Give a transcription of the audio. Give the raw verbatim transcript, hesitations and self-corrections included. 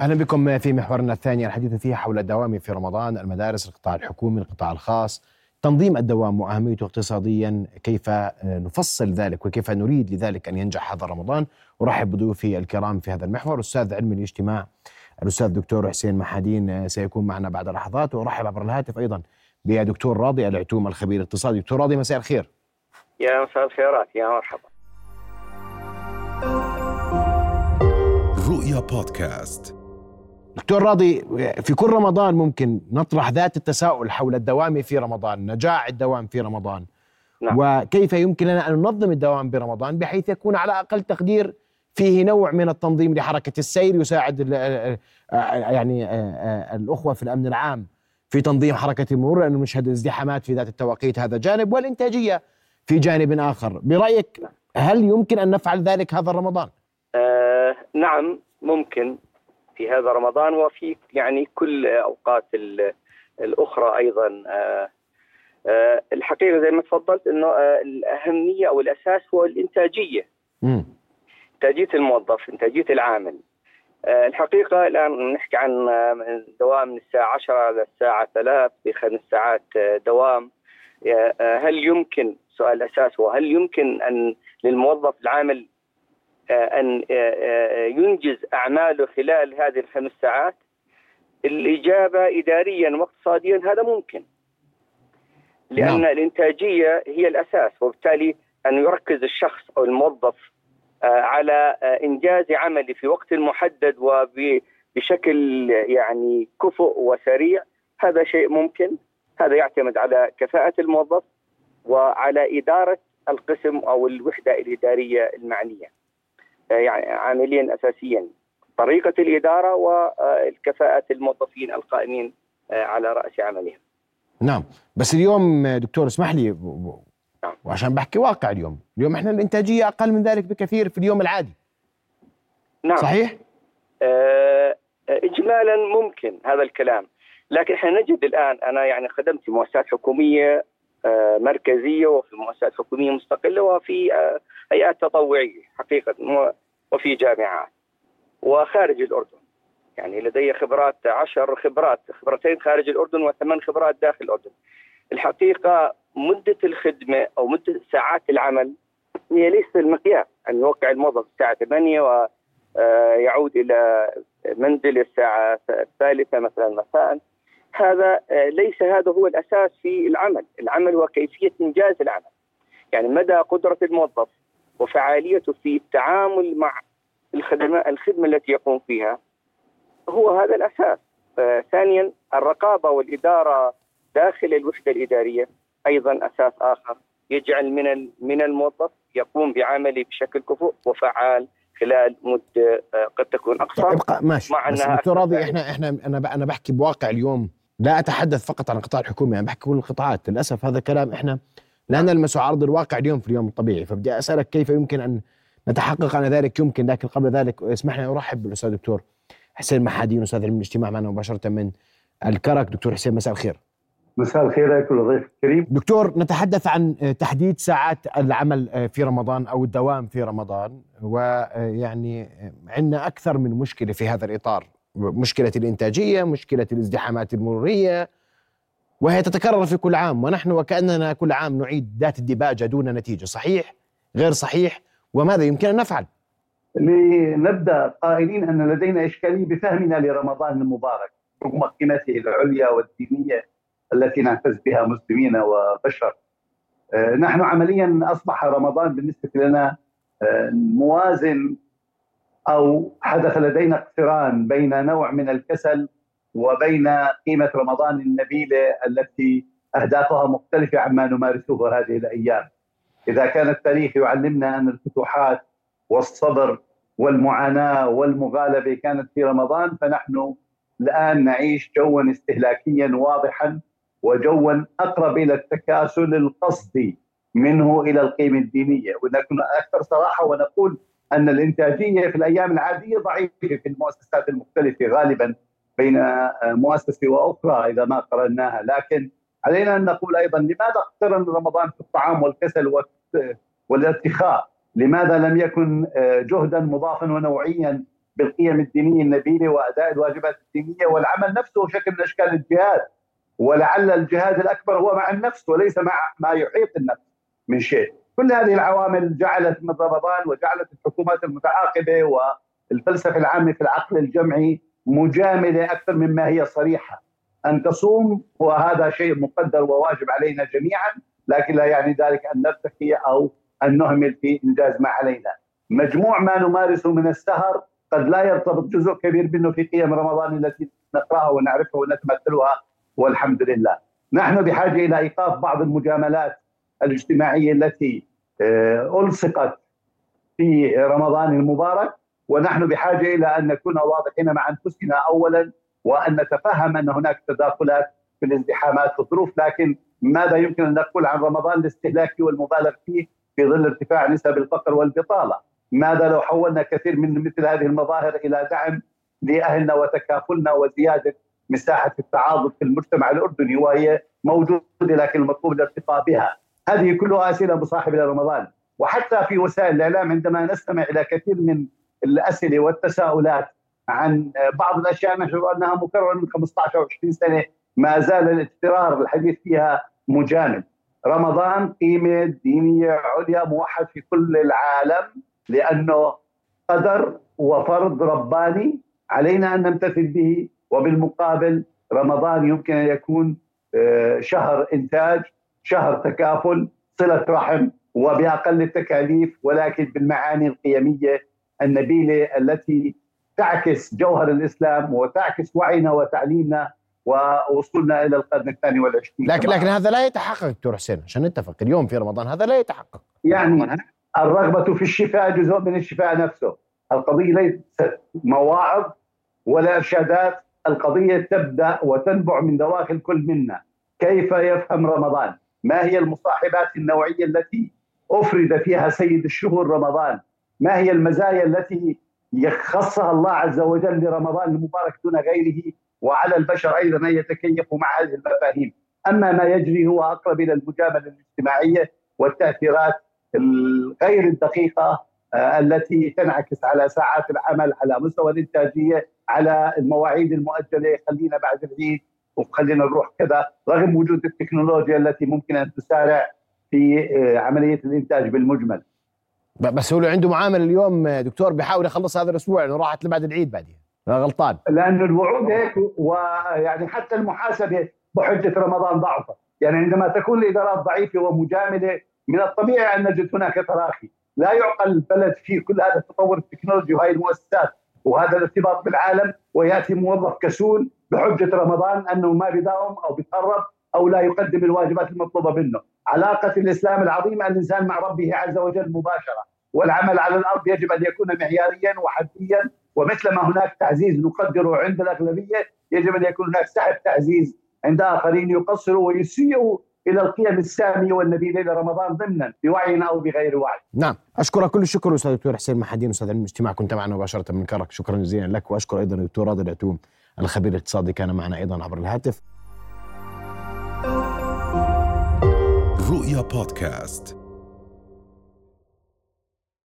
أهلا بكم في محورنا الثاني، الحديث فيه حول الدوام في رمضان، المدارس، القطاع الحكومي، القطاع الخاص، تنظيم الدوام وأهميته اقتصاديا، كيف نفصل ذلك وكيف نريد لذلك أن ينجح هذا رمضان. أرحب بضيوفي الكرام في هذا المحور، أستاذ علم الاجتماع الأستاذ دكتور حسين محادين سيكون معنا بعد لحظات، وأرحب عبر الهاتف أيضا بدكتور راضي العتوم الخبير الاقتصادي. دكتور راضي، مساء الخير. يا مساء الخيرات، يا مرحبا. رؤيا بودكاست. دكتور راضي، في كل رمضان ممكن نطرح ذات التساؤل حول الدوام في رمضان، نجاح الدوام في رمضان. نعم. وكيف يمكن لنا أن ننظم الدوام برمضان بحيث يكون على أقل تقدير فيه نوع من التنظيم لحركة السير، يساعد يعني الأخوة في الأمن العام في تنظيم حركة المرور، لأنه نشهد ازدحامات في ذات التوقيت، هذا جانب، والإنتاجية في جانب آخر. برأيك هل يمكن أن نفعل ذلك هذا رمضان؟ آه نعم، ممكن في هذا رمضان وفي يعني كل أوقات الأخرى أيضا. آه آه الحقيقة زي ما تفضلت أنه آه الأهمية أو الأساس هو الإنتاجية، مم. إنتاجية الموظف، إنتاجية العامل. الحقيقة الآن نحكي عن دوام من الساعة عشرة للساعة ثلاث بخمس ساعات دوام. هل يمكن، سؤال أساسي، وهل يمكن أن للموظف العامل أن ينجز أعماله خلال هذه الخمس ساعات؟ الإجابة إداريا واقتصاديا هذا ممكن، لأن الإنتاجية هي الأساس، وبالتالي أن يركز الشخص أو الموظف على إنجاز عملي في وقت محدد وبشكل يعني كفؤ وسريع، هذا شيء ممكن. هذا يعتمد على كفاءة الموظف وعلى إدارة القسم أو الوحدة الإدارية المعنية، يعني عامليا أساسيا طريقة الإدارة والكفاءة الموظفين القائمين على رأس عملهم. نعم، بس اليوم دكتور اسمح لي، وعشان بحكي واقع، اليوم اليوم احنا الانتاجيه اقل من ذلك بكثير في اليوم العادي. نعم صحيح. اه اجمالا ممكن هذا الكلام، لكن احنا نجد الان، انا يعني خدمت في مؤسسات حكوميه اه مركزيه، وفي مؤسسات حكوميه مستقله، وفي اه هيئات تطوعيه حقيقه، وفي جامعات، وخارج الاردن. يعني لدي خبرات، عشر خبرات، خبرتين خارج الاردن وثمان خبرات داخل الاردن. الحقيقه مدة الخدمة أو مدة ساعات العمل هي ليست المقياس، أن يوقع الموظف الساعة ثمانية ويعود إلى منزله الساعة الثالثة مثلا مساء، هذا ليس هذا هو الأساس في العمل. العمل وكيفية إنجاز العمل، يعني مدى قدرة الموظف وفعاليته في التعامل مع الخدمة الخدمة التي يقوم فيها، هو هذا الأساس. ثانيا الرقابة والإدارة داخل الوحدة الإدارية أيضا أساس آخر، يجعل من من الموظف يقوم بعمله بشكل كفؤ وفعال خلال مدة قد تكون أقصر. ابقى ماشي مع أنها دكتور راضي، إحنا إحنا أنا أنا بحكي بواقع اليوم، لا أتحدث فقط عن القطاع الحكومي، أنا بحكي كل القطاعات. للأسف هذا كلام إحنا لا نلمسه على أرض الواقع اليوم في اليوم الطبيعي، فبدي أسألك كيف يمكن أن نتحقق على ذلك. يمكن، لكن قبل ذلك اسمح لي أرحب بالأستاذ دكتور حسين محادين، أستاذ علم الاجتماع، معنا مباشرة من الكرك. دكتور حسين، مساء الخير. مساء الخير لكل ضيف كريم. دكتور، نتحدث عن تحديد ساعات العمل في رمضان أو الدوام في رمضان، ويعني عندنا أكثر من مشكلة في هذا الإطار، مشكلة الإنتاجية، مشكلة الازدحامات المرورية، وهي تتكرر في كل عام، ونحن وكأننا كل عام نعيد ذات الديباجة دون نتيجة. صحيح؟ غير صحيح؟ وماذا يمكن أن نفعل؟ لنبدأ قائلين أن لدينا إشكالية بفهمنا لرمضان المبارك رغم قيمته العليا والدينية التي نعتز بها مسلمين وبشر. نحن عمليا أصبح رمضان بالنسبة لنا موازن، أو حدث لدينا اقتران بين نوع من الكسل وبين قيمة رمضان النبيلة التي أهدافها مختلفة عما نمارسه هذه الأيام. إذا كان التاريخ يعلمنا أن الفتوحات والصبر والمعاناة والمغالبة كانت في رمضان، فنحن الآن نعيش جوا استهلاكيا واضحا، وجوا أقرب إلى التكاسل القصدي منه إلى القيمة الدينية. ونكون أكثر صراحة ونقول أن الإنتاجية في الأيام العادية ضعيفة في المؤسسات المختلفة غالبا بين مؤسسة وأخرى إذا ما قررناها. لكن علينا أن نقول أيضا، لماذا اقترن رمضان في الطعام والكسل والارتخاء؟ لماذا لم يكن جهدا مضافا ونوعيا بالقيم الدينية النبيلة وأداء الواجبات الدينية والعمل نفسه شكل من أشكال الجهاد. ولعل الجهاد الأكبر هو مع النفس وليس مع ما يحيط النفس من شيء. كل هذه العوامل جعلت من رمضان وجعلت الحكومات المتعاقبة والفلسفة العامة في العقل الجمعي مجاملة أكثر مما هي صريحة. أن تصوم وهذا شيء مقدر وواجب علينا جميعا، لكن لا يعني ذلك أن نرتخي أو أن نهمل في إنجاز ما علينا. مجموع ما نمارسه من السهر قد لا يرتبط جزء كبير منه في قيم رمضان التي نقرأها ونعرفها ونتمثلها والحمد لله. نحن بحاجة إلى إيقاف بعض المجاملات الاجتماعية التي ألصقت في رمضان المبارك، ونحن بحاجة إلى أن نكون واضحين مع أنفسنا أولا، وأن نتفهم أن هناك تداخلات في الازدحامات والظروف، لكن ماذا يمكن أن نقول عن رمضان الاستهلاكي والمبالغ فيه في ظل ارتفاع نسب الفقر والبطالة؟ ماذا لو حولنا كثير من مثل هذه المظاهر إلى دعم لأهلنا وتكافلنا وزيادة مساحة التعاضد في المجتمع الأردني، وهي موجودة لكن المطلوب الارتقاء بها؟ هذه كلها أسئلة مصاحبة لرمضان. وحتى في وسائل الإعلام عندما نستمع إلى كثير من الأسئلة والتساؤلات عن بعض الأشياء نشعر أنها مكررة من خمسة عشر وعشرين سنة، ما زال الاضطرار الحديث فيها مجامل. رمضان قيمة دينية عليا، موحد في كل العالم، لأنه قدر وفرض رباني علينا أن نمتثل به. وبالمقابل رمضان يمكن أن يكون شهر إنتاج، شهر تكافل، صلة رحم، وبأقل التكاليف، ولكن بالمعاني القيمية النبيلة التي تعكس جوهر الإسلام وتعكس وعينا وتعليمنا ووصولنا إلى القرن الثاني والعشرين. لكن لكن هذا لا يتحقق دكتور حسين، عشان نتفق اليوم في رمضان هذا لا يتحقق. يعني الرغبة في الشفاء جزء من الشفاء نفسه. القضية ليست مواعظ ولا إرشادات، القضية تبدأ وتنبع من دواخل كل منا. كيف يفهم رمضان؟ ما هي المصاحبات النوعية التي أفرد فيها سيد الشهور رمضان؟ ما هي المزايا التي يخصها الله عز وجل لرمضان المبارك دون غيره؟ وعلى البشر أيضا أن يتكيفوا مع هذه المفاهيم. أما ما يجري هو أقرب إلى المجاملة الاجتماعية والتأثيرات الغير الدقيقة التي تنعكس على ساعات العمل، على مستوى الإنتاجية، على المواعيد المؤجلة، خلينا بعد العيد وخلينا نروح كذا، رغم وجود التكنولوجيا التي ممكن أن تسارع في عملية الإنتاج بالمجمل. بس هو عنده معاملة اليوم دكتور بيحاول يخلص هذا الأسبوع، إنه راحت لبعد العيد بعدين، لا غلطان، لأنه الوعود هيك. ويعني حتى المحاسبة بحجة رمضان ضعفة. يعني عندما تكون الإدارات ضعيفة ومجاملة من الطبيعي أن نجد هناك تراخي. لا يعقل البلد فيه كل هذا التطور التكنولوجي وهذه المؤسسات وهذا الارتباط بالعالم، ويأتي موظف كسول بحجة رمضان أنه ما بداوم أو بيتهرب أو لا يقدم الواجبات المطلوبة منه. علاقة الإسلام العظيمة الإنسان مع ربه عز وجل مباشرة، والعمل على الأرض يجب أن يكون معياريا وحديا. ومثل ما هناك تعزيز نقدره عند الأغلبية، يجب أن يكون هناك سحب تعزيز عند آخرين يقصروا ويسيئوا إلى القيم السامية والنبيلة لرمضان ضمنا بوعينا أو بغير وعي. نعم، أشكرك كل الشكر أستاذ دكتور حسين محادين أستاذ علم الاجتماع، كنت معنا مباشرة من كرك، شكرا جزيلا لك. وأشكر أيضا الدكتور راضي العتوم الخبير الاقتصادي كان معنا أيضا عبر الهاتف. رؤيا بودكاست.